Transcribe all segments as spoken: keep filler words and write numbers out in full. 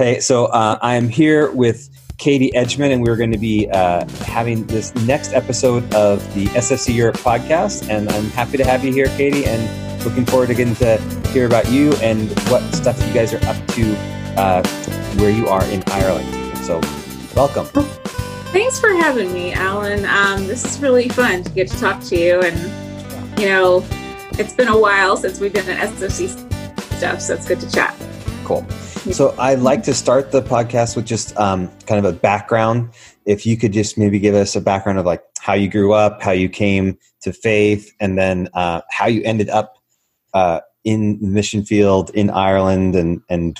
Hey, so uh, I am here with Katie Edgmon, and we're going to be uh, having this next episode of the S F C Europe podcast. And I'm happy to have you here, Katie, and looking forward to getting to hear about you and what stuff you guys are up to uh, where you are in Ireland. So welcome. Thanks for having me, Alan. Um, this is really fun to get to talk to you. And, you know, it's been a while since we've done an S F C stuff, so it's good to chat. Cool. So I like to start the podcast with just um, kind of a background. If you could just maybe give us a background of like how you grew up, how you came to faith, and then uh, how you ended up uh, in the mission field in Ireland, and, and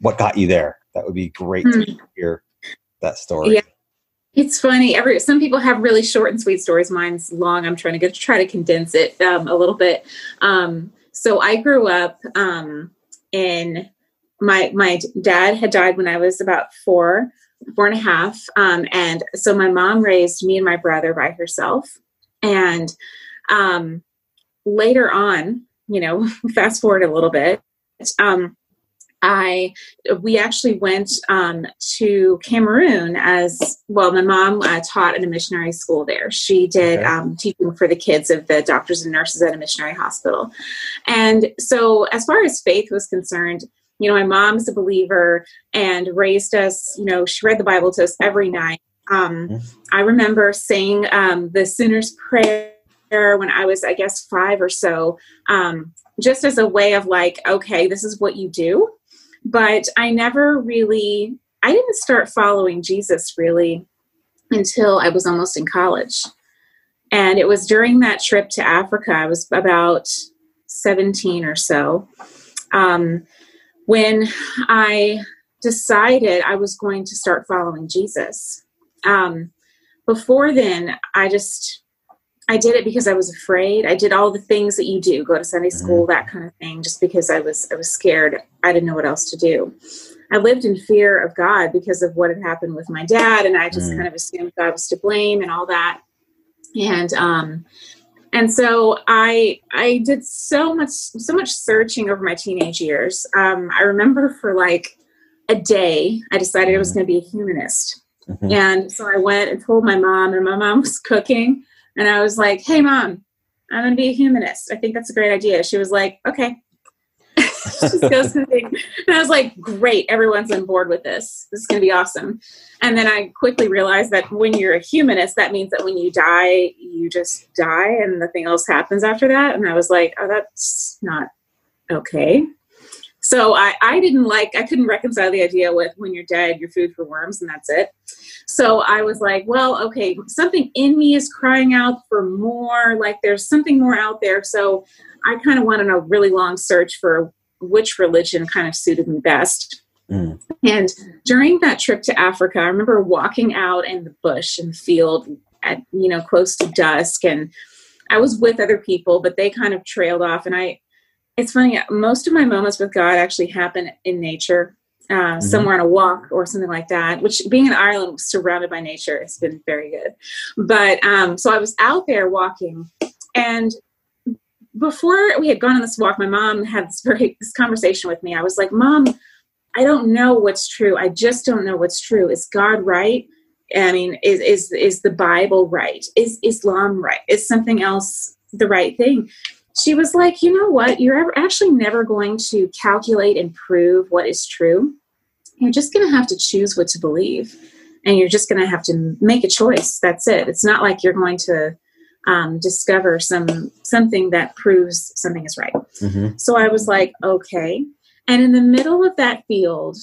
what got you there. That would be great mm. to hear that story. Yeah. It's funny. Every some people have really short and sweet stories. Mine's long. I'm trying to get try to condense it um, a little bit. Um, so I grew up um, in my my dad had died when I was about four, four and a half, um, and so my mom raised me and my brother by herself. And um, later on, you know, fast forward a little bit. Um, I, we actually went um, to Cameroon as well. My mom uh, taught in a missionary school there. She did okay. um, teaching for the kids of the doctors and nurses at a missionary hospital. And so as far as faith was concerned, you know, my mom's a believer and raised us, you know, she read the Bible to us every night. Um, yes. I remember saying um, the sinner's prayer when I was, I guess, five or so, um, just as a way of like, okay, this is what you do. But I never really, I didn't start following Jesus really until I was almost in college. And it was during that trip to Africa, I was about seventeen or so, um, when I decided I was going to start following Jesus. Um, before then, I just, I did it because I was afraid. I did all the things that you do, go to Sunday school, that kind of thing, just because I was I was scared. I didn't know what else to do. I lived in fear of God because of what had happened with my dad, and I just mm. kind of assumed God was to blame and all that. And um, and so I I did so much so much searching over my teenage years. Um, I remember for like a day, I decided I was going to be a humanist, mm-hmm. and so I went and told my mom, and my mom was cooking. And I was like, hey, Mom, I'm going to be a humanist. I think that's a great idea. She was like, okay. Just goes to the thing. And I was like, great. Everyone's on board with this. This is going to be awesome. And then I quickly realized that when you're a humanist, that means that when you die, you just die and nothing else happens after that. And I was like, oh, that's not okay. So I, I didn't like, I couldn't reconcile the idea with when you're dead, you're food for worms and that's it. So I was like, well, okay, something in me is crying out for more, like there's something more out there. So I kind of went on a really long search for which religion kind of suited me best. Mm. And during that trip to Africa, I remember walking out in the bush and field at, you know, close to dusk, and I was with other people, but they kind of trailed off, and I, it's funny, most of my moments with God actually happen in nature, uh, mm-hmm. somewhere on a walk or something like that, which being in Ireland surrounded by nature has been very good. But um, so I was out there walking, and before we had gone on this walk, my mom had this, very, this conversation with me. I was like, Mom, I don't know what's true. I just don't know what's true. Is God right? I mean, is is, is the Bible right? Is Islam right? Is something else the right thing? She was like, you know what? You're actually never going to calculate and prove what is true. You're just going to have to choose what to believe. And you're just going to have to make a choice. That's it. It's not like you're going to um, discover some something that proves something is right. Mm-hmm. So I was like, okay. And in the middle of that field,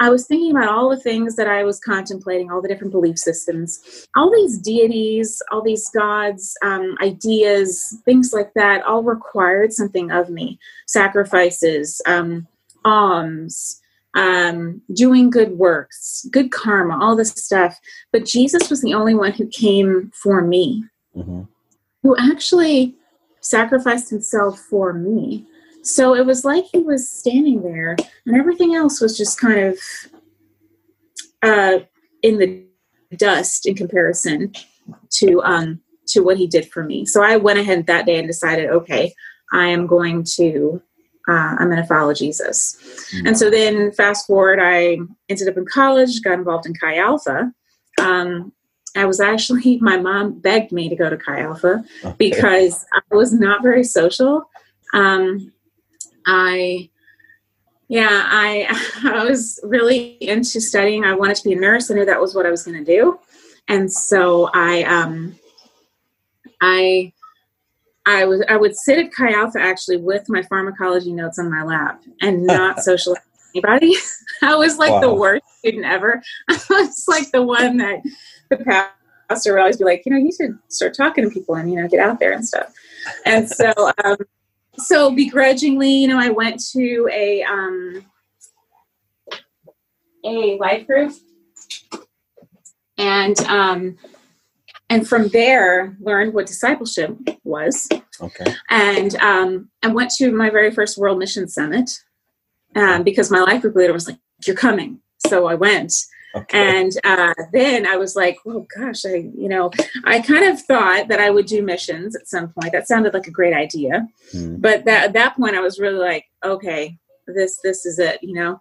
I was thinking about all the things that I was contemplating, all the different belief systems, all these deities, all these gods, um, ideas, things like that, all required something of me. Sacrifices, um, alms, um, doing good works, good karma, all this stuff. But Jesus was the only one who came for me, mm-hmm. who actually sacrificed himself for me. So it was like he was standing there, and everything else was just kind of uh, in the dust in comparison to um, to what he did for me. So I went ahead that day and decided, okay, I am going to Uh, I'm going to follow Jesus. Mm-hmm. And so then fast forward, I ended up in college, got involved in Chi Alpha. Um, I was actually, my mom begged me to go to Chi Alpha okay. because I was not very social. Um, I, yeah, I, I was really into studying. I wanted to be a nurse. I knew that was what I was going to do. And so I, um, I, I was, I would sit at Chi Alpha actually with my pharmacology notes on my lap and not socialize with anybody. I was like wow. the worst student ever. I was like the one that the pastor would always be like, you know, you should start talking to people and, you know, get out there and stuff. And so, um, so begrudgingly, you know, I went to a, um, a life group and, um, And from there, learned what discipleship was. Okay. And um, I went to my very first World Mission Summit um, because my life group leader was like, "You're coming," so I went. Okay. And uh, then I was like, "Well, gosh, I, you know, I kind of thought that I would do missions at some point. That sounded like a great idea, hmm. but that, at that point, I was really like, okay, this this is it, you know."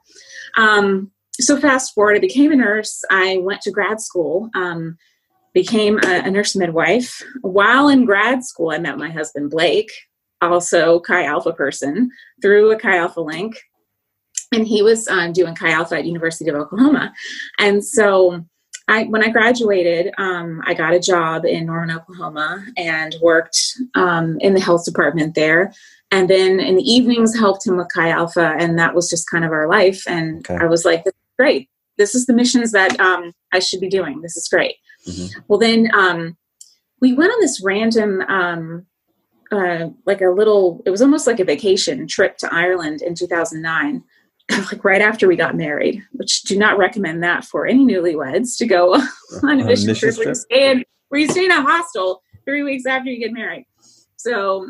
Um, so fast forward, I became a nurse. I went to grad school. Um, became a, a nurse midwife. While in grad school, I met my husband, Blake, also Chi Alpha person, through a Chi Alpha link. And he was um, doing Chi Alpha at University of Oklahoma. And so I, when I graduated, um, I got a job in Norman, Oklahoma, and worked um, in the health department there. And then in the evenings, helped him with Chi Alpha. And that was just kind of our life. And okay. I was like, this is great. This is the missions that um, I should be doing. This is great. Mm-hmm. Well, then um, we went on this random, um, uh, like a little, it was almost like a vacation trip to Ireland in two thousand nine, like right after we got married, which do not recommend that for any newlyweds to go on a uh, mission trip, trip. Where, you stay in, where you stay in a hostel three weeks after you get married. So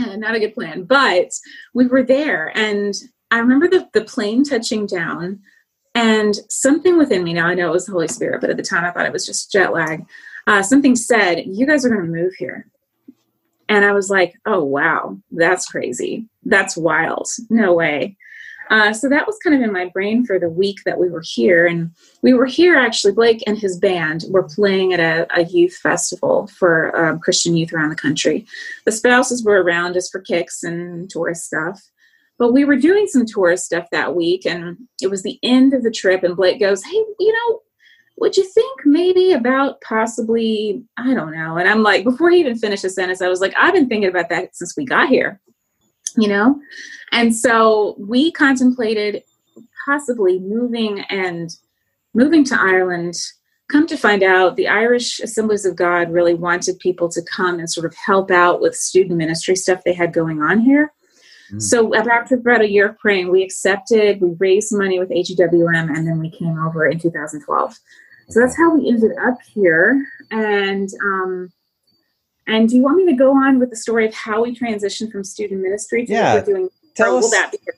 uh, not a good plan, but we were there. And I remember the, the plane touching down. And something within me, now I know it was the Holy Spirit, but at the time I thought it was just jet lag. Uh, something said, you guys are going to move here. And I was like, oh, wow, that's crazy. That's wild. No way. Uh, so that was kind of in my brain for the week that we were here. And we were here, actually, Blake and his band were playing at a, a youth festival for um, Christian youth around the country. The spouses were around just for kicks and tourist stuff. But we were doing some tourist stuff that week, and it was the end of the trip, and Blake goes, hey, you know, would you think maybe about possibly, I don't know. And I'm like, before he even finished the sentence, I was like, I've been thinking about that since we got here, you know? And so we contemplated possibly moving and moving to Ireland. Come to find out, the Irish Assemblies of God really wanted people to come and sort of help out with student ministry stuff they had going on here. So after about a year of praying, we accepted, we raised money with H W M, and then we came over in two thousand twelve. So that's how we ended up here. And um, and do you want me to go on with the story of how we transitioned from student ministry to yeah. what we're doing? Tell us, will that be here?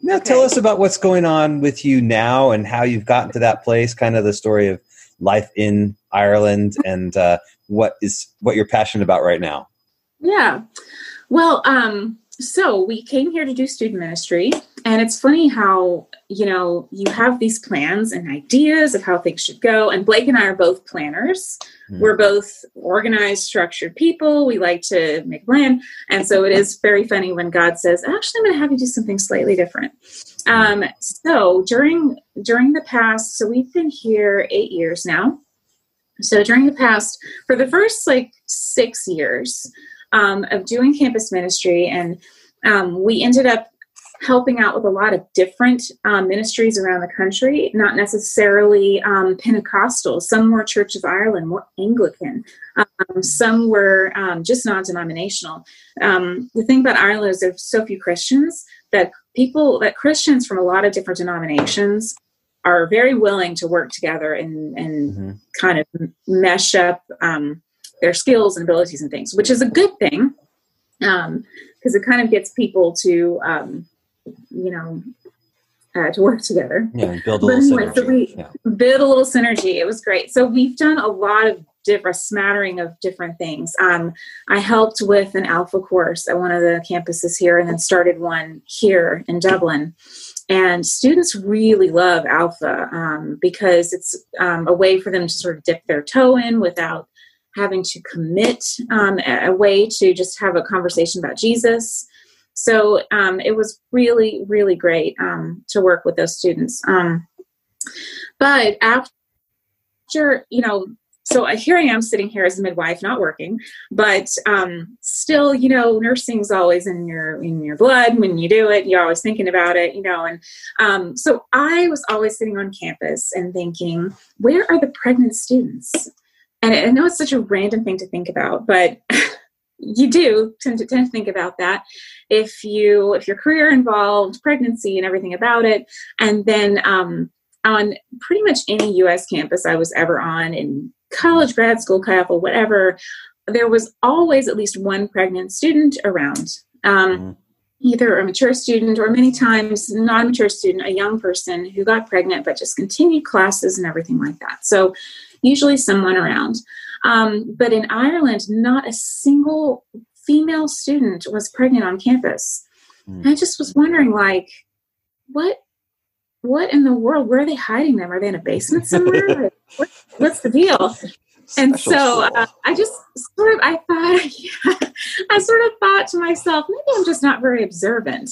Yeah, okay. Tell us about what's going on with you now and how you've gotten to that place, kind of the story of life in Ireland and uh, what is what you're passionate about right now. Yeah. Well, um, so we came here to do student ministry, and it's funny how, you know, you have these plans and ideas of how things should go. And Blake and I are both planners. Mm. We're both organized, structured people. We like to make a plan. And so it is very funny when God says, actually, I'm going to have you do something slightly different. Um, so during, during the past, so we've been here eight years now. So during the past, for the first like six years, Um, of doing campus ministry. And um, we ended up helping out with a lot of different um, ministries around the country, not necessarily um, Pentecostal. Some were Church of Ireland, more Anglican. Um, some were um, just non-denominational. Um, the thing about Ireland is there's so few Christians that people, that Christians from a lot of different denominations are very willing to work together and, and mm-hmm. kind of mesh up um their skills and abilities and things, which is a good thing because um, it kind of gets people to, um, you know, uh, to work together. Yeah, build a but little anyway, synergy. So we yeah. build a little synergy. It was great. So we've done a lot of different smattering of different things. Um, I helped with an Alpha course at one of the campuses here, and then started one here in Dublin. And students really love Alpha um, because it's um, a way for them to sort of dip their toe in without having to commit, um, a way to just have a conversation about Jesus. So um, it was really, really great um, to work with those students. Um, but after, you know, so here I am sitting here as a midwife, not working, but um, still, you know, nursing's always in your in your blood. When you do it, you're always thinking about it, you know. And um, so I was always sitting on campus and thinking, where are the pregnant students? And I know it's such a random thing to think about, but you do tend to tend to think about that if you if your career involved pregnancy and everything about it. And then um, on pretty much any U S campus I was ever on, in college, grad school, Chi Alpha, whatever, there was always at least one pregnant student around, um, mm-hmm. either a mature student or many times non-mature student, a young person who got pregnant but just continued classes and everything like that. So usually someone around. Um, but in Ireland, not a single female student was pregnant on campus. Mm-hmm. And I just was wondering, like, what What in the world? Where are they hiding them? Are they in a basement somewhere? what, what's the deal? And Special so uh, I just sort of, I thought, yeah, I sort of thought to myself, maybe I'm just not very observant.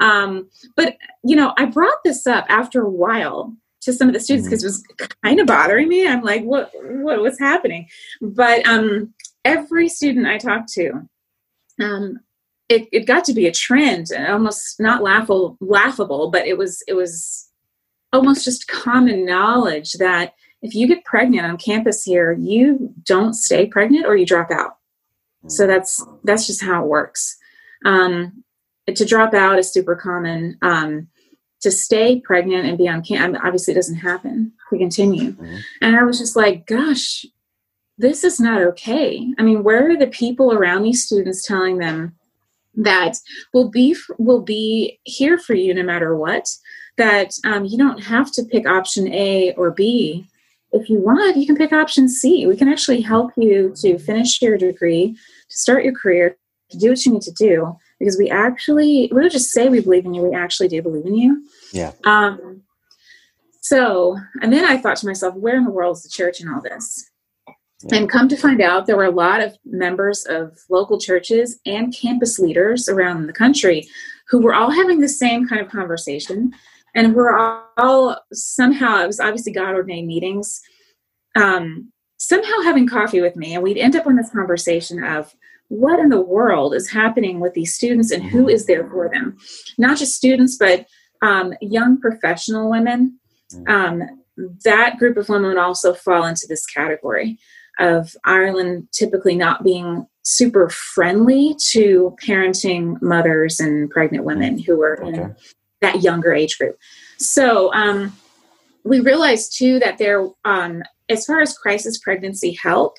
Um, but, you know, I brought this up after a while to some of the students because it was kind of bothering me. I'm like, what, what what's happening? But um, every student I talked to, um, It, it got to be a trend, and almost not laughable, laughable, but it was it was almost just common knowledge that if you get pregnant on campus here, you don't stay pregnant or you drop out. So that's that's just how it works. Um, to drop out is super common. Um, to stay pregnant and be on campus, obviously it doesn't happen. We continue. Mm-hmm. And I was just like, gosh, this is not okay. I mean, where are the people around these students telling them that will be will be here for you no matter what, that um, you don't have to pick option A or B. If you want, you can pick option C. We can actually help you to finish your degree, to start your career, to do what you need to do, because we actually, we don't just say we believe in you, we actually do believe in you. Yeah. Um, so, and then I thought to myself, where in the world is the church in all this? And come to find out, there were a lot of members of local churches and campus leaders around the country who were all having the same kind of conversation. And we're all somehow, it was obviously God-ordained meetings, um, somehow having coffee with me. And we'd end up on this conversation of what in the world is happening with these students and who is there for them? Not just students, but um, young professional women. Um, that group of women also fall into this category of Ireland typically not being super friendly to parenting mothers and pregnant women who are okay. in that younger age group. So um, we realized too that there, um, as far as crisis pregnancy help,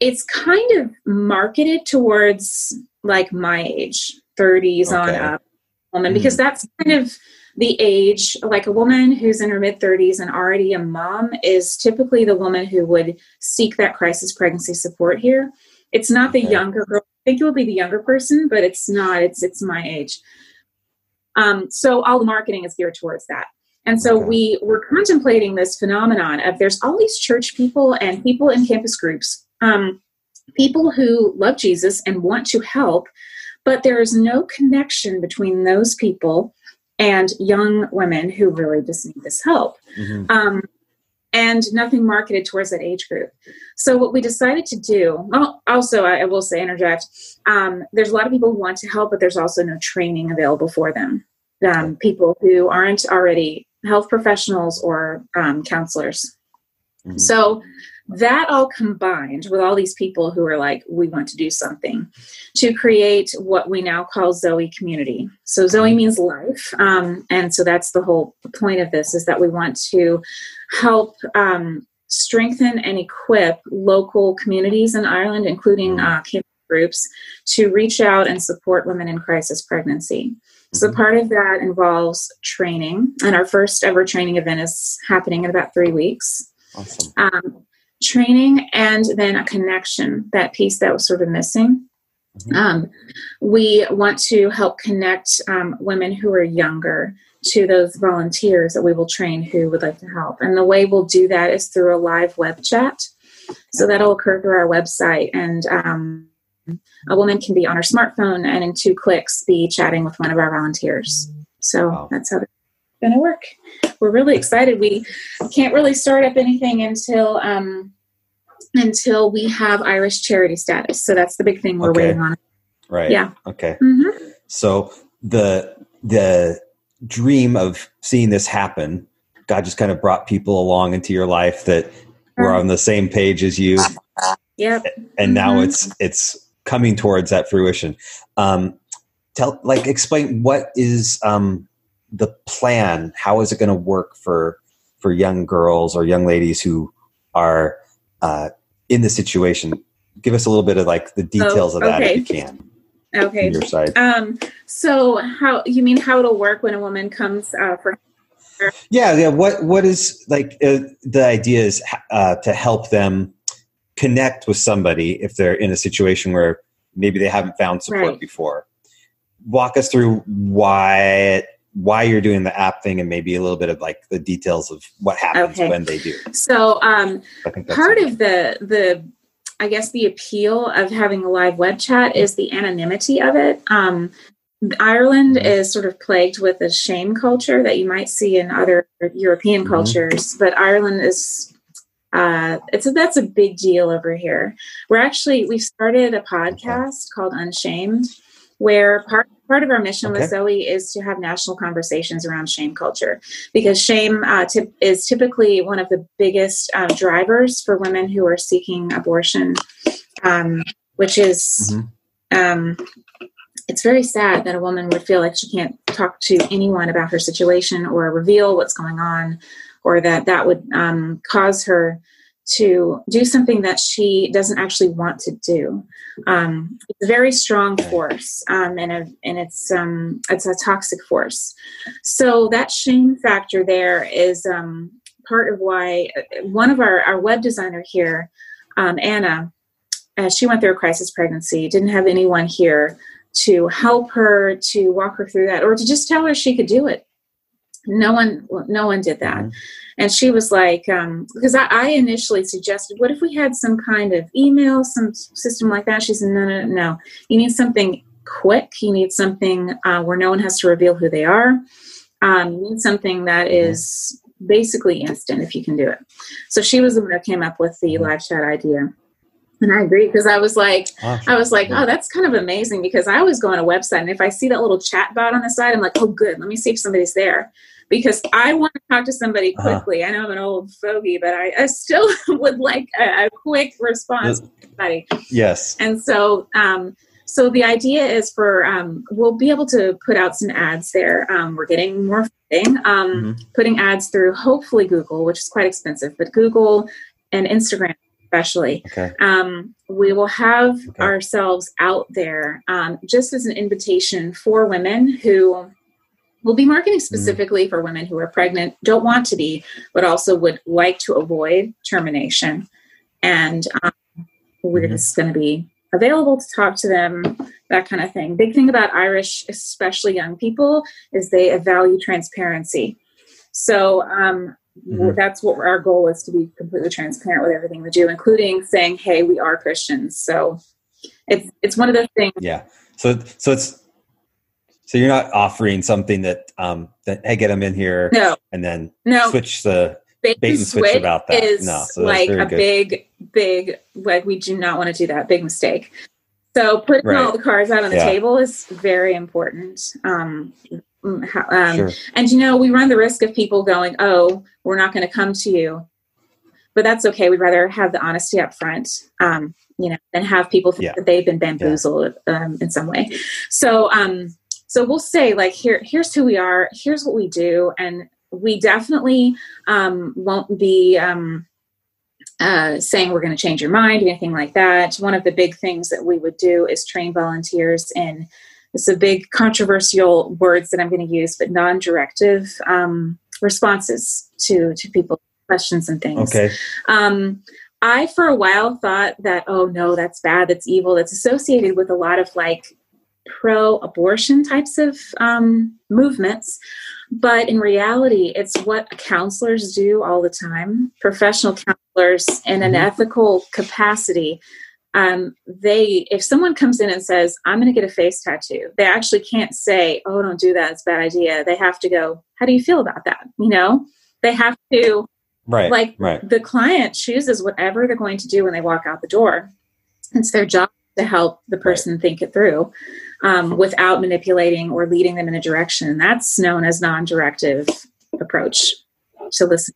it's kind of marketed towards like my age, thirties okay. on up, woman, because mm-hmm. that's kind of the age, like a woman who's in her mid-thirties and already a mom is typically the woman who would seek that crisis pregnancy support here. It's not the okay. younger girl. I think it would be the younger person, but it's not. It's it's my age. Um, so all the marketing is geared towards that. And so okay. we were contemplating this phenomenon of there's all these church people and people in campus groups, um, people who love Jesus and want to help, but there is no connection between those people and young women who really just need this help. Mm-hmm. Um, and nothing marketed towards that age group. So what we decided to do, well, also I, I will say interject, um, there's a lot of people who want to help, but there's also no training available for them. Um, people who aren't already health professionals or um, counselors. Mm-hmm. So that all combined with all these people who are like, we want to do something to create what we now call Zoe community. So Zoe means life. Um, and so that's the whole point of this, is that we want to help um, strengthen and equip local communities in Ireland, including uh, campus groups, to reach out and support women in crisis pregnancy. So part of that involves training. And our first ever training event is happening in about three weeks. Awesome. Um, training, and then a connection, that piece that was sort of missing. Mm-hmm. Um, we want to help connect um, women who are younger to those volunteers that we will train who would like to help. And the way we'll do that is through a live web chat. So that'll occur through our website, and um, a woman can be on her smartphone and in two clicks be chatting with one of our volunteers. So wow. That's how it's going to work. We're really excited. We can't really start up anything until um, until we have Irish charity status. So that's the big thing we're okay. waiting on. Right. Yeah. Okay. Mm-hmm. So the the dream of seeing this happen, God just kind of brought people along into your life that were on the same page as you. Yep. And now mm-hmm. it's it's coming towards that fruition. Um, tell like explain what is um, the plan? How is it going to work for for young girls or young ladies who are uh, in this situation? Give us a little bit of like the details oh, of that okay. if you can. Okay. From your side. Um, so how you mean how it'll work when a woman comes uh, for? Yeah, yeah. What what is like uh, the idea is uh, to help them connect with somebody if they're in a situation where maybe they haven't found support right. before. Walk us through why why you're doing the app thing, and maybe a little bit of like the details of what happens okay. when they do. So um, I think that's part okay. of the the I guess the appeal of having a live web chat is the anonymity of it. Um, Ireland is sort of plagued with a shame culture that you might see in other European mm-hmm. cultures, but Ireland is, uh, it's a, that's a big deal over here. We're actually, we've started a podcast called Unshamed, where part, part of our mission okay. with Zoe is to have national conversations around shame culture, because shame uh, t- is typically one of the biggest uh, drivers for women who are seeking abortion, um, which is... Mm-hmm. Um, It's very sad that a woman would feel like she can't talk to anyone about her situation or reveal what's going on, or that that would um, cause her to do something that she doesn't actually want to do. Um, it's a very strong force, um, and, a, and it's um, it's a toxic force. So that shame factor there is um, part of why one of our, our web designer here, um, Anna, uh, she went through a crisis pregnancy, didn't have anyone here to help her, to walk her through that, or to just tell her she could do it. No one, no one did that. Mm-hmm. And she was like, um, because I, I initially suggested, what if we had some kind of email, some system like that? She said, no, no, no. You need something quick. You need something uh, where no one has to reveal who they are. Um, you need something that is basically instant if you can do it. So she was the one who came up with the live chat idea. And I agree, because I was like, awesome. I was like, oh, that's kind of amazing, because I always go on a website, and if I see that little chat bot on the side, I'm like, oh, good, let me see if somebody's there, because I want to talk to somebody quickly. Uh-huh. I know I'm an old fogey, but I, I still would like a, a quick response. Yes. From somebody. Yes. And so, um, so the idea is for um, we'll be able to put out some ads there. Um, we're getting more funding, um, mm-hmm. putting ads through hopefully Google, which is quite expensive, but Google and Instagram. Especially, okay. um, we will have okay. ourselves out there um, just as an invitation for women who will be marketing specifically mm. for women who are pregnant, don't want to be, but also would like to avoid termination. And um, we're mm. just going to be available to talk to them, that kind of thing. Big thing about Irish, especially young people, is they value transparency. So, um, Mm-hmm. that's what our goal is, to be completely transparent with everything we do, including saying, hey, we are Christians. So it's, it's one of those things. Yeah. So, so it's, so you're not offering something that, um, that, hey, get them in here no. and then no. switch the bait, bait and switch, switch about that. Is no, so like a good. big, big, like we do not want to do that. Big mistake. So putting right. all the cards out on the yeah. table is very important. Um, How, um, sure. And, you know, we run the risk of people going, oh, we're not going to come to you. But that's okay. We'd rather have the honesty up front, um, you know, than have people think yeah. that they've been bamboozled yeah. um, in some way. So um, so we'll say, like, here, here's who we are. Here's what we do. And we definitely um, won't be um, uh, saying we're going to change your mind or anything like that. One of the big things that we would do is train volunteers in it's a big controversial words that I'm going to use, but non-directive um, responses to, to people's questions and things. Okay. Um, I, for a while, thought that, oh, no, that's bad, that's evil. That's associated with a lot of, like, pro-abortion types of um, movements. But in reality, it's what counselors do all the time. Professional counselors in an ethical capacity. Um, they, if someone comes in and says, I'm going to get a face tattoo, they actually can't say, oh, don't do that, it's a bad idea. They have to go, how do you feel about that? You know, they have to, right, like right. The client chooses whatever they're going to do when they walk out the door. It's their job to help the person right. think it through um, without manipulating or leading them in a direction. That's known as non-directive approach to listening.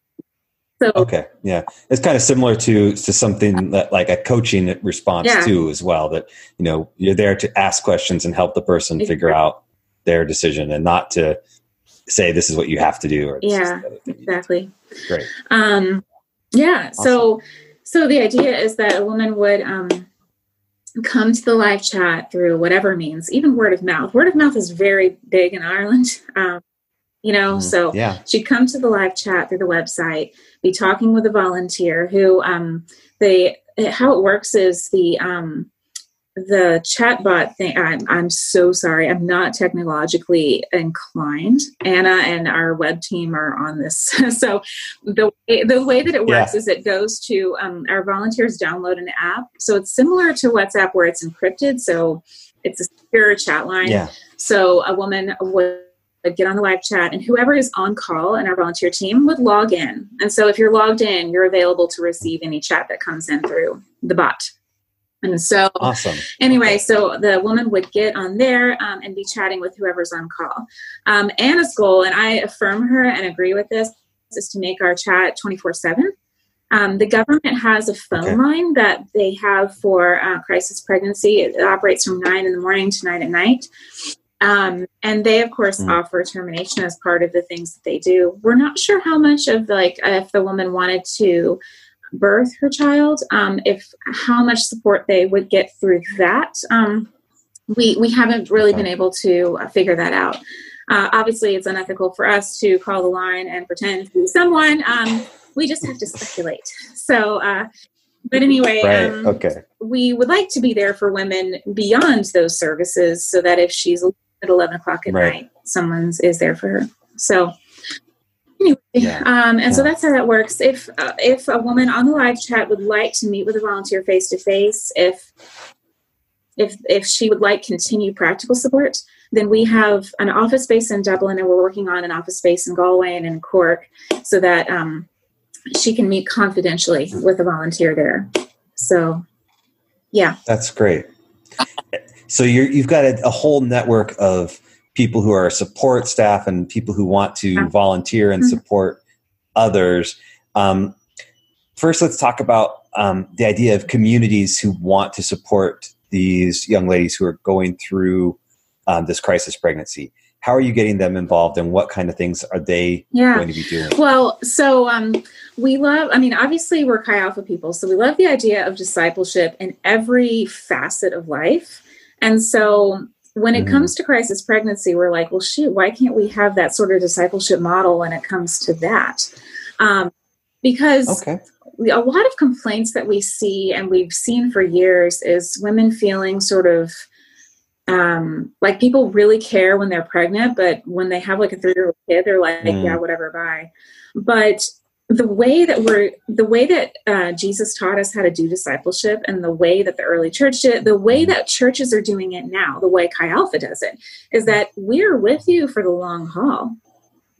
So, okay. Yeah. It's kind of similar to, to something that like a coaching response yeah. too, as well, that, you know, you're there to ask questions and help the person exactly. figure out their decision and not to say, this is what you have to do. Or this yeah, is the other thing exactly. Great. Um, yeah. Awesome. So, so the idea is that a woman would, um, come to the live chat through whatever means, even word of mouth. Word of mouth is very big in Ireland. Um, you know, mm, so yeah. she'd come to the live chat through the website, be talking with a volunteer who, um, they, how it works is the, um, the chatbot thing. I'm, I'm so sorry. I'm not technologically inclined. Anna and our web team are on this. So the way, the way that it works yeah. is it goes to um, our volunteers download an app. So it's similar to WhatsApp where it's encrypted. So it's a secure chat line. Yeah. So a woman would get on the live chat and whoever is on call in our volunteer team would log in. And so if you're logged in, you're available to receive any chat that comes in through the bot. And so awesome. Anyway, so the woman would get on there um, and be chatting with whoever's on call. Um, Anna's goal, and I affirm her and agree with this, is to make our chat twenty-four seven. Um, the government has a phone okay. line that they have for uh, crisis pregnancy. It operates from nine in the morning to nine at night. Um, and they, of course, mm. offer termination as part of the things that they do. We're not sure how much of, like, if the woman wanted to birth her child, um, if how much support they would get through that. Um, we, we haven't really been able to uh, figure that out. Uh, obviously it's unethical for us to call the line and pretend to be someone. Um, we just have to speculate. So, uh, but anyway, right. um, okay. we would like to be there for women beyond those services so that if she's at eleven o'clock at right. night, someone's is there for her. So, anyway, yeah. um, and yeah. so that's how that works. If uh, if a woman on the live chat would like to meet with a volunteer face to face, if if if she would like continued practical support, then we have an office space in Dublin, and we're working on an office space in Galway and in Cork, so that um, she can meet confidentially with a volunteer there. So, yeah, that's great. So you're, you've got a, a whole network of people who are support staff and people who want to volunteer and support mm-hmm. others. Um, first, let's talk about um, the idea of communities who want to support these young ladies who are going through um, this crisis pregnancy. How are you getting them involved, and what kind of things are they yeah. going to be doing? Well, so um, we love, I mean, obviously we're Chi Alpha people, so we love the idea of discipleship in every facet of life. And so when it mm-hmm. comes to crisis pregnancy, we're like, well, shoot, why can't we have that sort of discipleship model when it comes to that? Um, because okay. we, a lot of complaints that we see and we've seen for years is women feeling sort of um, like people really care when they're pregnant, but when they have like a three-year-old kid, they're like, mm. yeah, whatever, bye. But the way that we're, the way that uh, Jesus taught us how to do discipleship, and the way that the early church did, the way that churches are doing it now, the way Chi Alpha does it, is that we're with you for the long haul.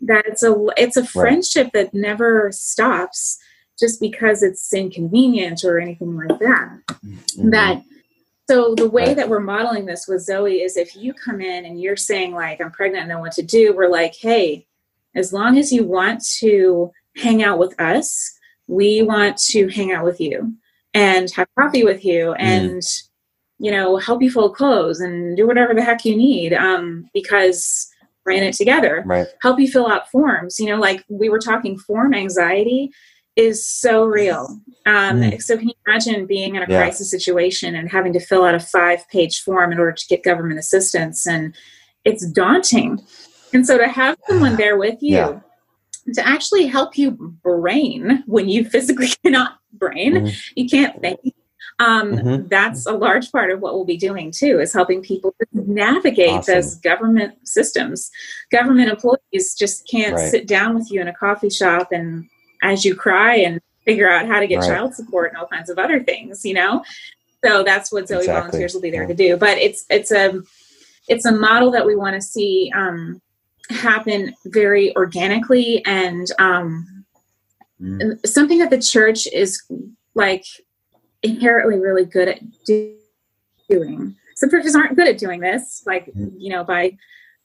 That it's a, it's a friendship right. that never stops just because it's inconvenient or anything like that. Mm-hmm. That, so the way right. that we're modeling this with Zoe is, if you come in and you're saying like, I'm pregnant, I don't know what to do, we're like, hey, as long as you want to hang out with us, we want to hang out with you and have coffee with you and, mm. you know, help you fold clothes and do whatever the heck you need. Um, because we're in it together, right. help you fill out forms, you know, like we were talking, form anxiety is so real. Um, mm. So can you imagine being in a yeah. crisis situation and having to fill out a five page form in order to get government assistance? And it's daunting. And so to have someone there with you, yeah. to actually help you brain when you physically cannot brain. Mm-hmm. You can't think. Um, mm-hmm. That's a large part of what we'll be doing too, is helping people navigate awesome. those government systems. Government employees just can't right. sit down with you in a coffee shop and as you cry and figure out how to get right. child support and all kinds of other things, you know? So that's what Zoe exactly. volunteers will be there yeah. to do. But it's, it's a, it's a model that we want to see, um, happen very organically and, um, mm. something that the church is like inherently really good at do- doing. Some churches aren't good at doing this, like, mm-hmm. you know, by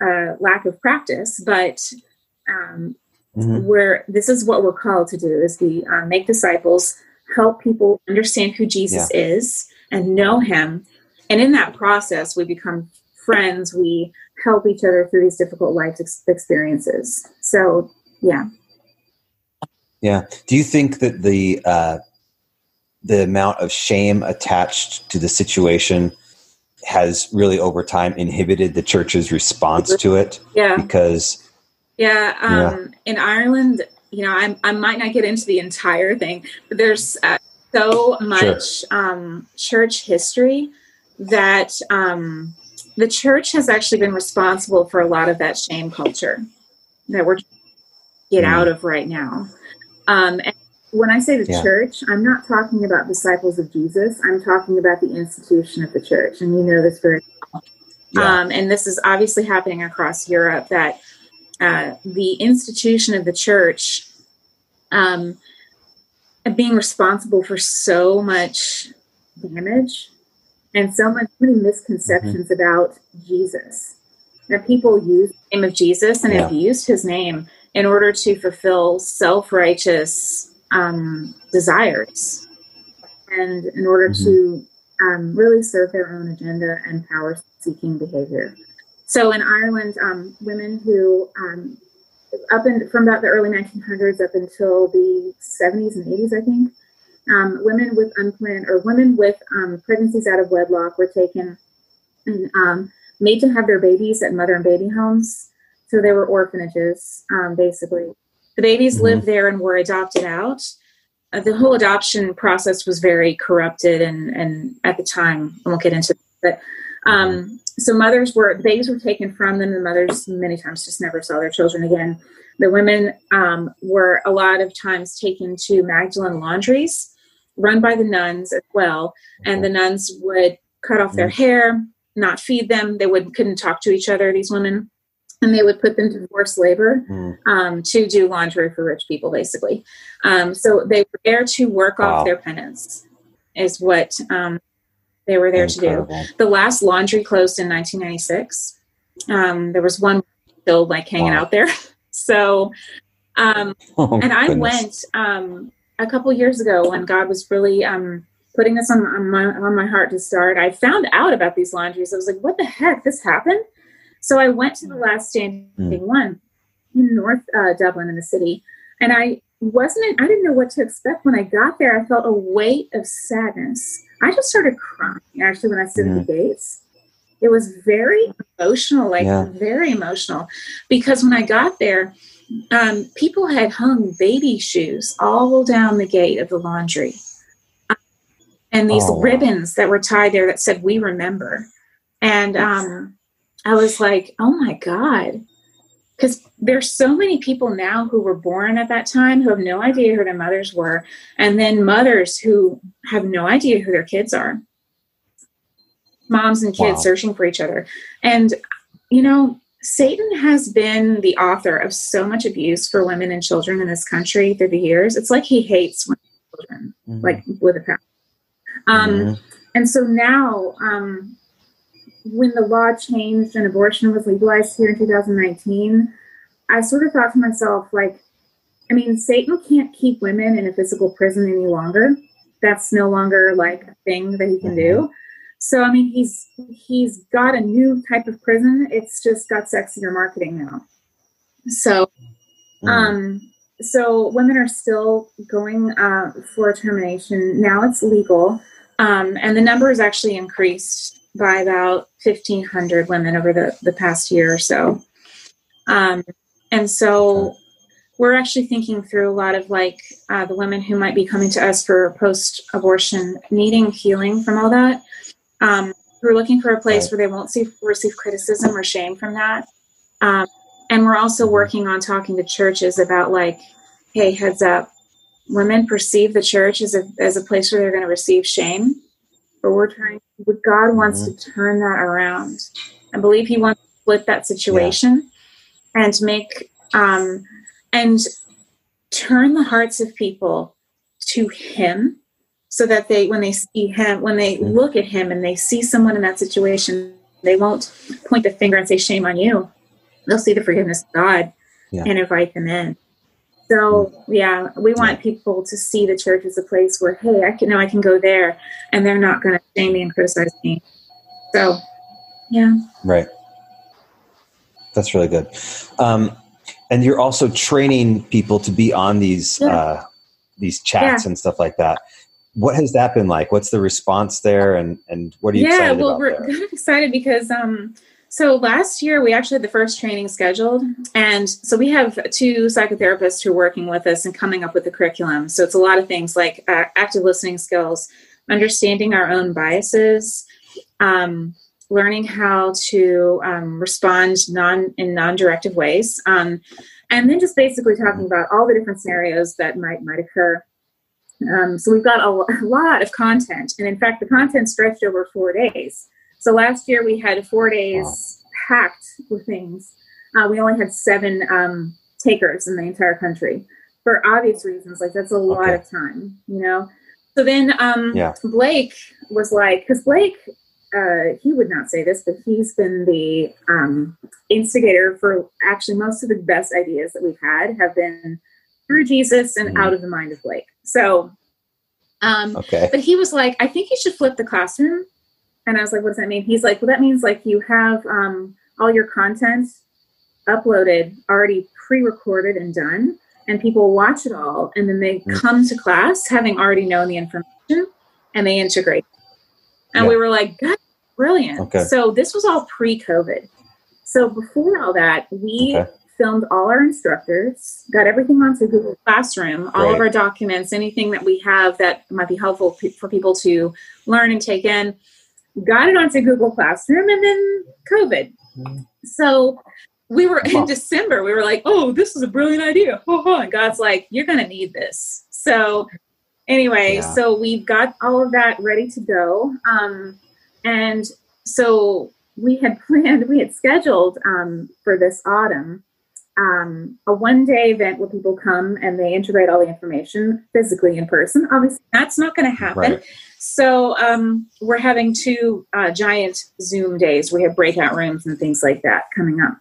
uh, lack of practice, but um, mm-hmm. we're, this is what we're called to do, is we uh, make disciples, help people understand who Jesus yeah. is and know him. And in that process, we become friends. We help each other through these difficult life ex- experiences. So, yeah. Yeah. Do you think that the, uh, the amount of shame attached to the situation has really over time inhibited the church's response to it? Yeah. Because. Yeah. Um, yeah. In Ireland, you know, I, I might not get into the entire thing, but there's uh, so much sure. um, church history that um, the church has actually been responsible for a lot of that shame culture that we're trying to get mm. out of right now. Um, and when I say the yeah. church, I'm not talking about disciples of Jesus. I'm talking about the institution of the church. And you know this very well. Yeah. Um, and this is obviously happening across Europe, that uh, the institution of the church um, being responsible for so much damage and so much many misconceptions mm-hmm. about Jesus. That people use the name of Jesus and yeah. have used his name in order to fulfill self-righteous um, desires and in order mm-hmm. to, um, really serve their own agenda and power seeking behavior. So in Ireland, um, women who, um, up in, from about the early nineteen hundreds up until the seventies and eighties, I think, um, women with unplanned or women with, um, pregnancies out of wedlock were taken and, um, made to have their babies at mother and baby homes. So they were orphanages, um, basically. The babies mm-hmm. lived there and were adopted out. Uh, the whole adoption process was very corrupted, and, and at the time, I won't get into it, but um, so mothers were, the babies were taken from them. The mothers many times just never saw their children again. The women um, were a lot of times taken to Magdalene laundries run by the nuns as well. And the nuns would cut off mm-hmm. their hair, not feed them. They would couldn't talk to each other, these women. And they would put them to forced labor mm. um, to do laundry for rich people, basically. Um, so they were there to work wow. off their penance, is what um, they were there Incredible. to do. The last laundry closed in nineteen ninety-six. Um, there was one still like hanging wow. out there. So, um, oh, and I goodness. went um, a couple years ago when God was really um, putting this on, on my on my heart to start. I found out about these laundries. I was like, "What the heck? This happened?" So I went to the last standing mm. one in North uh, Dublin in the city. And I wasn't, I didn't know what to expect. When I got there, I felt a weight of sadness. I just started crying, actually, when I stood mm. at the gates. It was very emotional, like yeah. very emotional. Because when I got there, um, people had hung baby shoes all down the gate of the laundry. Um, and these oh, ribbons wow. that were tied there that said, "We remember." And, um, I was like, oh my God, because there's so many people now who were born at that time who have no idea who their mothers were, and then mothers who have no idea who their kids are. Moms and kids wow. searching for each other. And, you know, Satan has been the author of so much abuse for women and children in this country through the years. It's like he hates women and children, mm-hmm. like with a passion. Um, mm-hmm. And so now... Um, when the law changed and abortion was legalized here in two thousand nineteen, I sort of thought to myself, like, I mean, Satan can't keep women in a physical prison any longer. That's no longer like a thing that he can do. So, I mean, he's, he's got a new type of prison. It's just got sexier marketing now. So, um, so women are still going uh, for termination. Now it's legal. Um, and the number has actually increased by about fifteen hundred women over the, the past year or so. Um, and so we're actually thinking through a lot of like uh, the women who might be coming to us for post-abortion, needing healing from all that. Um, we're looking for a place where they won't see, receive criticism or shame from that. Um, and we're also working on talking to churches about like, hey, heads up, women perceive the church as a, as a place where they're going to receive shame. But we're trying, God wants mm-hmm. to turn that around. I believe he wants to flip that situation yeah. and make, um, and turn the hearts of people to him so that they, when they see him, when they mm-hmm. look at him and they see someone in that situation, they won't point the finger and say, shame on you. They'll see the forgiveness of God yeah. and invite them in. So, yeah, we want people to see the church as a place where, hey, I can, now I can go there, and they're not going to shame me and criticize me. So, yeah. Right. That's really good. Um, and you're also training people to be on these yeah. uh, these chats yeah. and stuff like that. What has that been like? What's the response there, and, and what are you yeah, excited well, about there? Yeah, well, we're kind of excited because um, – so last year, we actually had the first training scheduled. And so we have two psychotherapists who are working with us and coming up with the curriculum. So it's a lot of things like uh, active listening skills, understanding our own biases, um, learning how to um, respond non in non-directive ways, um, and then just basically talking about all the different scenarios that might might occur. Um, so we've got a, a lot of content. And in fact, the content stretched over four days. So last year we had four days packed with things. Uh, we only had seven um, takers in the entire country for obvious reasons. Like that's a lot okay. of time, you know? So then um, yeah. Blake was like, cause Blake, uh, he would not say this, but he's been the um, instigator for actually most of the best ideas that we've had have been through Jesus and mm-hmm. out of the mind of Blake. So, um, okay. but he was like, I think you should flip the classroom. And I was like, what does that mean? He's like, well, that means like you have um, all your content uploaded, already pre-recorded and done, and people watch it all. And then they mm-hmm. come to class having already known the information and they integrate. And yeah. we were like, God, brilliant. Okay. So this was all pre-COVID. So before all that, we okay. filmed all our instructors, got everything onto Google Classroom, all right. of our documents, anything that we have that might be helpful p- for people to learn and take in. Got it onto Google Classroom and then COVID. So we were in December, we were like, oh, this is a brilliant idea. And God's like, you're going to need this. So anyway, yeah. so we've got all of that ready to go. Um, and so we had planned, we had scheduled um, for this autumn, um, a one day event where people come and they integrate all the information physically in person. Obviously that's not going to happen. Right. So um, we're having two uh, giant Zoom days. We have breakout rooms and things like that coming up.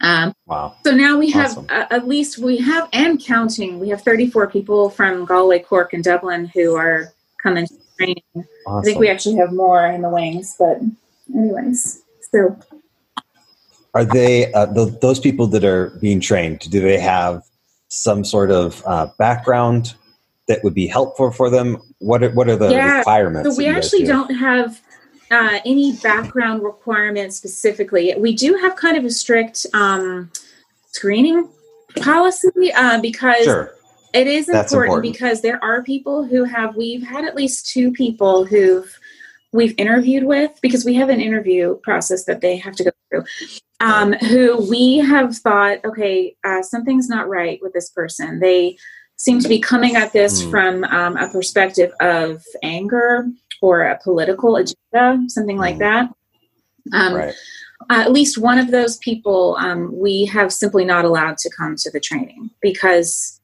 Um, wow. So now we have, awesome. uh, at least we have, and counting, we have thirty-four people from Galway, Cork, and Dublin who are coming to training. Awesome. I think we actually have more in the wings, but anyways, so. Are they, uh, th- those people that are being trained, do they have some sort of uh, background that would be helpful for them? What are, what are the yeah, requirements? So we actually do? don't have uh, any background requirements specifically. We do have kind of a strict um, screening policy uh, because sure. it is important, important because there are people who have, we've had at least two people who've we've interviewed with, because we have an interview process that they have to go through, um, who we have thought, okay, uh, something's not right with this person. They seem to be coming at this mm. from um, a perspective of anger or a political agenda, something mm. like that. Um, right. uh, at least one of those people, um, we have simply not allowed to come to the training because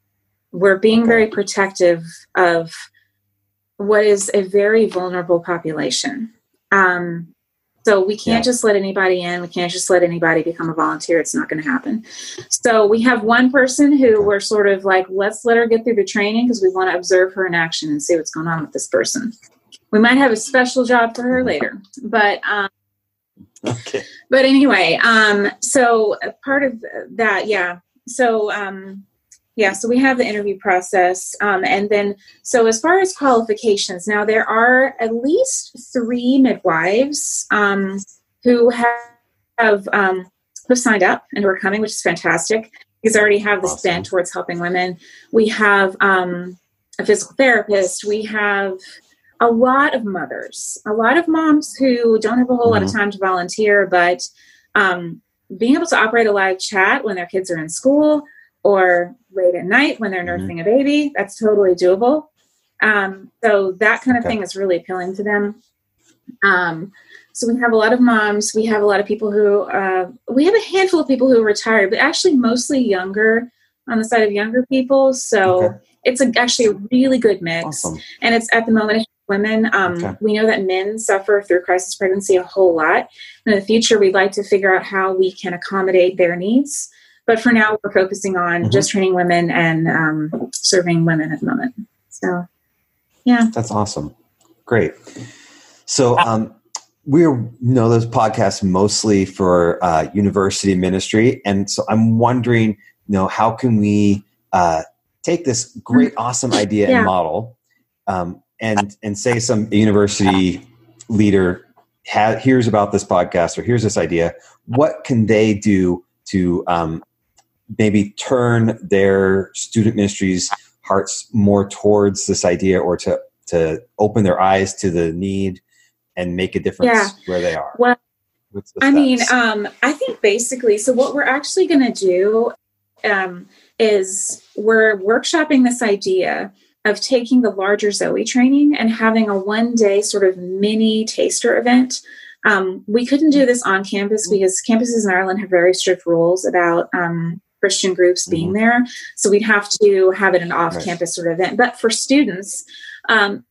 we're being okay. very protective of what is a very vulnerable population. Um, so we can't yeah. just let anybody in. We can't just let anybody become a volunteer. It's not going to happen. So we have one person who we're sort of like, let's let her get through the training because we want to observe her in action and see what's going on with this person. We might have a special job for her later, but, um, okay. but anyway, um, so part of that, yeah. So, um, yeah, so we have the interview process. Um, and then, so as far as qualifications, now there are at least three midwives um, who have, have um, who signed up and who are coming, which is fantastic. because I already have this awesome. bent towards helping women. We have um, a physical therapist. We have a lot of mothers, a lot of moms who don't have a whole mm-hmm. lot of time to volunteer, but um, being able to operate a live chat when their kids are in school or late at night when they're nursing mm-hmm. a baby, that's totally doable. Um, so that kind of okay. thing is really appealing to them. Um, so we have a lot of moms. We have a lot of people who, uh, we have a handful of people who are retired, but actually mostly younger, on the side of younger people. So okay. it's a, actually a really good mix. Awesome. And it's at the moment women. Um, okay. We know that men suffer through crisis pregnancy a whole lot. In the future, we'd like to figure out how we can accommodate their needs. But for now, we're focusing on mm-hmm. just training women and um, serving women at the moment. So, yeah. That's awesome. Great. So um, we're, you know, those podcasts mostly for uh, university ministry. And so I'm wondering, you know, how can we uh, take this great, awesome idea yeah. and model um, and, and say some university leader ha- hears about this podcast or hears this idea. What can they do to um, maybe turn their student ministries' hearts more towards this idea, or to, to open their eyes to the need and make a difference yeah. where they are? Well, the I mean, um, I think basically, so what we're actually going to do um, is we're workshopping this idea of taking the larger Zoe training and having a one-day sort of mini taster event. Um, we couldn't do this on campus because campuses in Ireland have very strict rules about um, Christian groups being mm-hmm. there. So we'd have to have it an off-campus right. sort of event. But for students, um,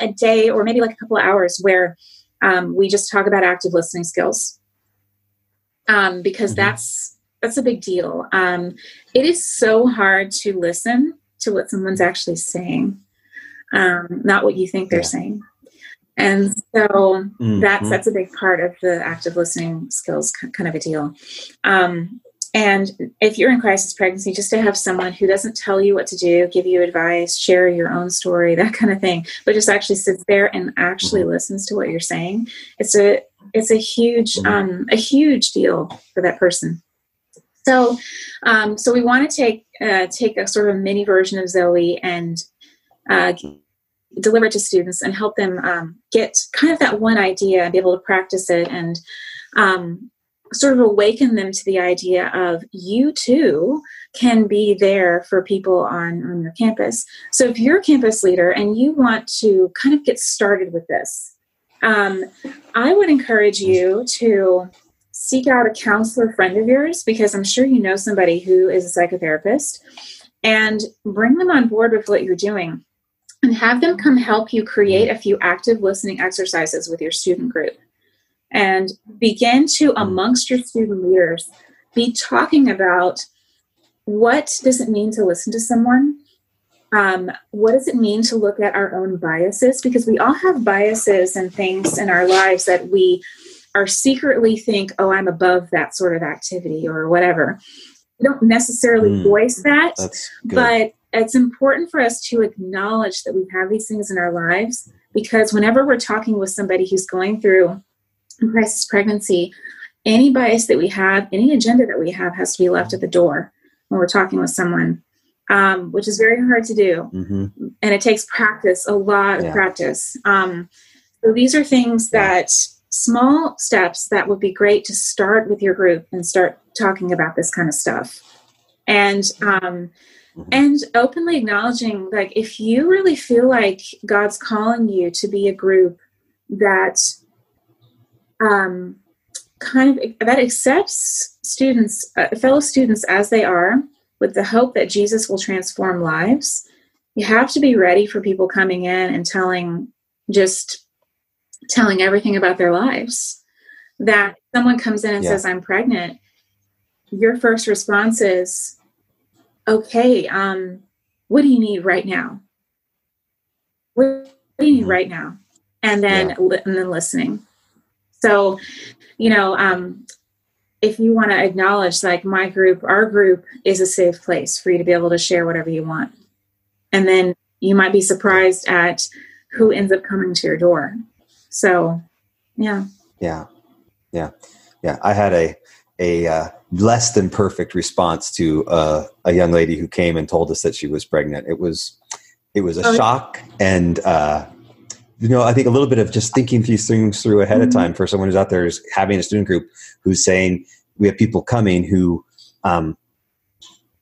a day or maybe like a couple of hours where um, we just talk about active listening skills, um, because mm-hmm. that's that's a big deal. Um, it is so hard to listen to what someone's actually saying, um, not what you think they're yeah. saying. And so mm-hmm. that's, that's a big part of the active listening skills kind of a deal. Um, and if you're in crisis pregnancy, just to have someone who doesn't tell you what to do, give you advice, share your own story, that kind of thing, but just actually sits there and actually mm-hmm. listens to what you're saying. It's a, it's a huge, mm-hmm. um, a huge deal for that person. So, um, so we want to take, uh, take a sort of mini version of Zoe and, uh, deliver it to students and help them um, get kind of that one idea and be able to practice it and um, sort of awaken them to the idea of you too can be there for people on, on your campus. So if you're a campus leader and you want to kind of get started with this, um, I would encourage you to seek out a counselor friend of yours, because I'm sure you know somebody who is a psychotherapist, and bring them on board with what you're doing. And have them come help you create a few active listening exercises with your student group. And begin to, amongst your student leaders, be talking about what does it mean to listen to someone? Um, what does it mean to look at our own biases? Because we all have biases and things in our lives that we are secretly think, oh, I'm above that sort of activity or whatever. We don't necessarily mm, voice that, but it's important for us to acknowledge that we have these things in our lives, because whenever we're talking with somebody who's going through crisis pregnancy, any bias that we have, any agenda that we have has to be left at the door when we're talking with someone, um, which is very hard to do. Mm-hmm. And it takes practice, a lot yeah. of practice. Um, so these are things yeah. that small steps that would be great to start with your group and start talking about this kind of stuff. And, um, Mm-hmm. and openly acknowledging, like, if you really feel like God's calling you to be a group that um, kind of that accepts students, uh, fellow students as they are, with the hope that Jesus will transform lives, you have to be ready for people coming in and telling, just telling everything about their lives. That someone comes in and yeah. says, I'm pregnant. Your first response is, okay, um, what do you need right now? What do you need right now? And then, yeah. li- and then listening. So, you know, um, if you want to acknowledge, like, my group, our group is a safe place for you to be able to share whatever you want. And then you might be surprised at who ends up coming to your door. So, yeah. Yeah. Yeah. Yeah. I had a, a uh, less than perfect response to uh, a young lady who came and told us that she was pregnant. It was, it was a oh. shock. And, uh, you know, I think a little bit of just thinking these things through ahead mm-hmm. of time for someone who's out there is having a student group who's saying, we have people coming who, um,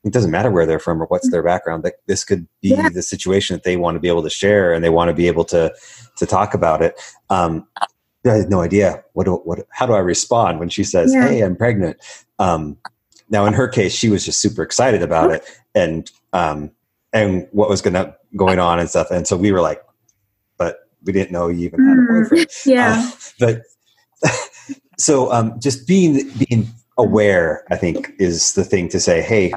it doesn't matter where they're from or what's their background, that this could be yeah. the situation that they want to be able to share, and they want to be able to, to talk about it. Um, I had no idea what, do, what, how do I respond when she says, yeah. hey, I'm pregnant. Um, now in her case, she was just super excited about it and, um, and what was gonna, going on and stuff. And so we were like, but we didn't know you even had a boyfriend. Yeah. Um, but so, um, just being, being aware, I think, is the thing to say, hey,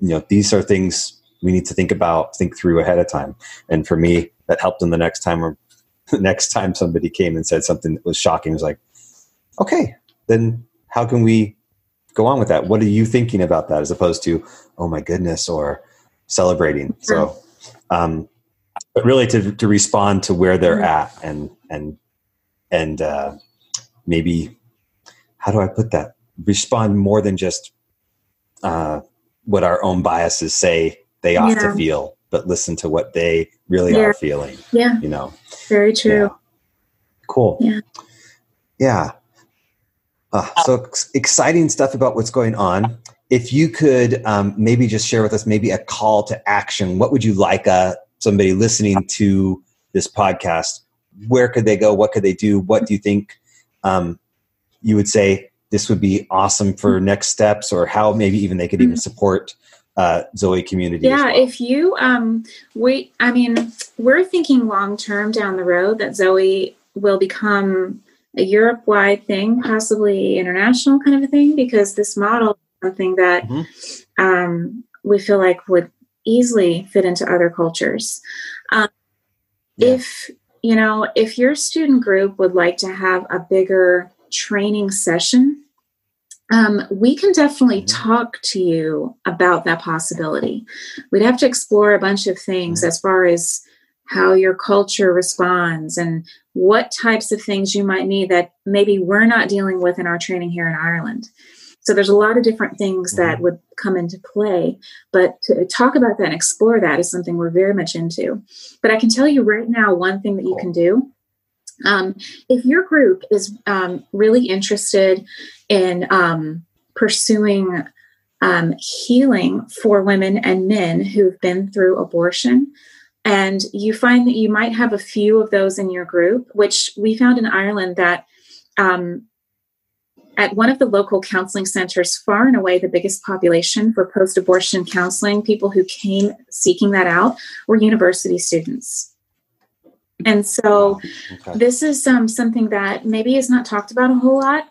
you know, these are things we need to think about, think through ahead of time. And for me, that helped them the next time or the next time somebody came and said something that was shocking. It was like, okay, then how can we go on with that? What are you thinking about that? As opposed to, oh my goodness, or celebrating. So, um, but really to, to respond to where they're at and, and, and, uh, maybe how do I put that? Respond more than just, uh, what our own biases say they ought yeah. to feel, but listen to what they really yeah. are feeling. Yeah. You know, very true. Yeah. Cool. Yeah. Yeah. Uh, so ex- exciting stuff about what's going on. If you could um, maybe just share with us, maybe a call to action, what would you like uh, somebody listening to this podcast? Where could they go? What could they do? What do you think um, you would say, this would be awesome for next steps, or how maybe even they could even support uh, Zoe community. Yeah. Well. If you, um, we, I mean, we're thinking long-term down the road that Zoe will become a Europe-wide thing, possibly international kind of a thing, because this model is something that mm-hmm. um, we feel like would easily fit into other cultures. Um, yeah. If, you know, if your student group would like to have a bigger training session, um, we can definitely talk to you about that possibility. We'd have to explore a bunch of things as far as how your culture responds and what types of things you might need that maybe we're not dealing with in our training here in Ireland. So there's a lot of different things that would come into play, but to talk about that and explore that is something we're very much into. But I can tell you right now, one thing that you can do, Um, if your group is um, really interested in um, pursuing um, healing for women and men who've been through abortion, and you find that you might have a few of those in your group, which we found in Ireland that um, at one of the local counseling centers, far and away the biggest population for post-abortion counseling, people who came seeking that out were university students. And so okay. this is um, something that maybe is not talked about a whole lot,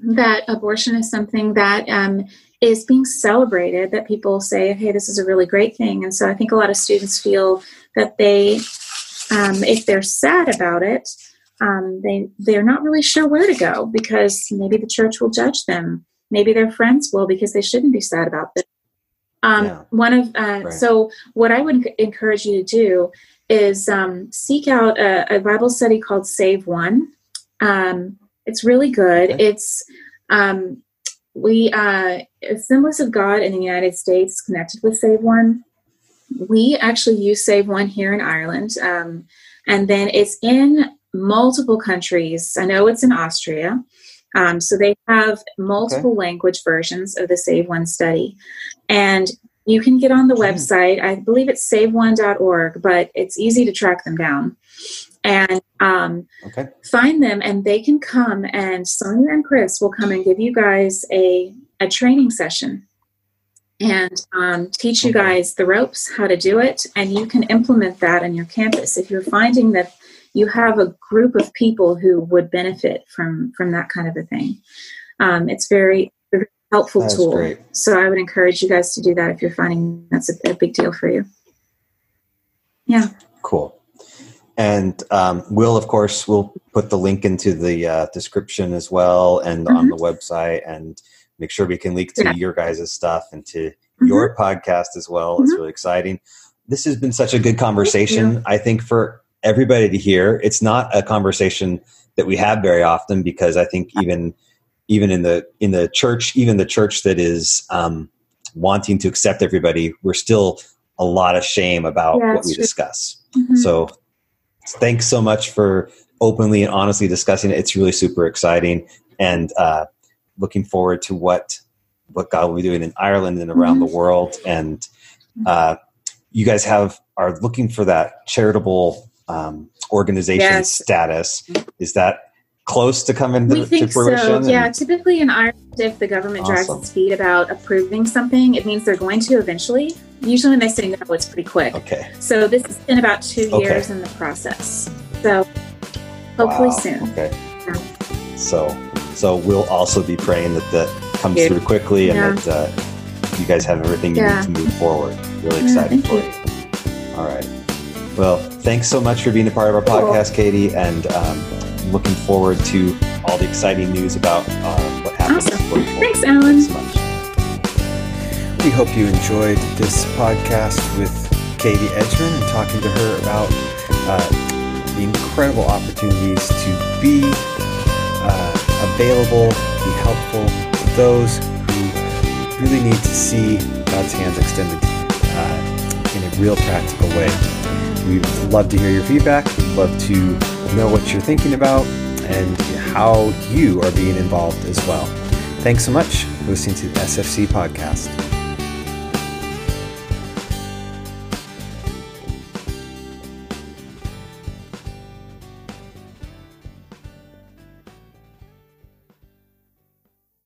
that abortion is something that um, is being celebrated, that people say, hey, this is a really great thing. And so I think a lot of students feel that they, um, if they're sad about it, um, they, they're not really sure where to go, because maybe the church will judge them. Maybe their friends will, because they shouldn't be sad about this. Um, yeah. One of uh, right. So what I would encourage you to do is um, seek out a, a Bible study called Save One. Um, it's really good. Okay. It's um, we uh, Assemblies of God in the United States connected with Save One. We actually use Save One here in Ireland, um, and then it's in multiple countries. I know it's in Austria, um, so they have multiple okay. language versions of the Save One study, and you can get on the website. I believe it's Save One dot org, but it's easy to track them down and um, okay. find them, and they can come, and Sonia and Chris will come and give you guys a, a training session and um, teach you guys the ropes, how to do it. And you can implement that on your campus. If you're finding that you have a group of people who would benefit from, from that kind of a thing. Um, it's very helpful that's tool. Great. So I would encourage you guys to do that if you're finding that's a, a big deal for you. Yeah. Cool. And um, we'll, of course, we'll put the link into the uh, description as well, and mm-hmm. on the website, and make sure we can link to yeah. your guys' stuff and to mm-hmm. your podcast as well. Mm-hmm. It's really exciting. This has been such a good conversation, I think, for everybody to hear. It's not a conversation that we have very often, because I think even even in the in the church, even the church that is um, wanting to accept everybody, we're still a lot of shame about yeah, what we true. discuss. Mm-hmm. So thanks so much for openly and honestly discussing it. It's really super exciting, and uh, looking forward to what what God will be doing in Ireland and around mm-hmm. the world. And uh, you guys have are looking for that charitable um, organization yes. status. Is that close to come into we think fruition? So. Yeah, and typically in Ireland, if the government awesome. drags its feet about approving something, it means they're going to eventually. Usually when they say no, it's pretty quick. Okay. So this has been about two okay. years in the process. So hopefully wow. soon. Okay. Yeah. So, so we'll also be praying that that comes Dude. through quickly and yeah. that uh, you guys have everything you yeah. need to move forward. Really yeah, excited for you. you. All right. Well, thanks so much for being a part of our cool. podcast, Katie, and um, looking forward to all the exciting news about uh, what happens. Awesome. Thanks, Alan. Thanks so much. We hope you enjoyed this podcast with Katie Edgmon and talking to her about uh, the incredible opportunities to be uh, available, be helpful to those who really need to see God's hands extended uh, in a real practical way. We'd love to hear your feedback. We'd love to know what you're thinking about and how you are being involved as well. Thanks so much for listening to the S F C podcast.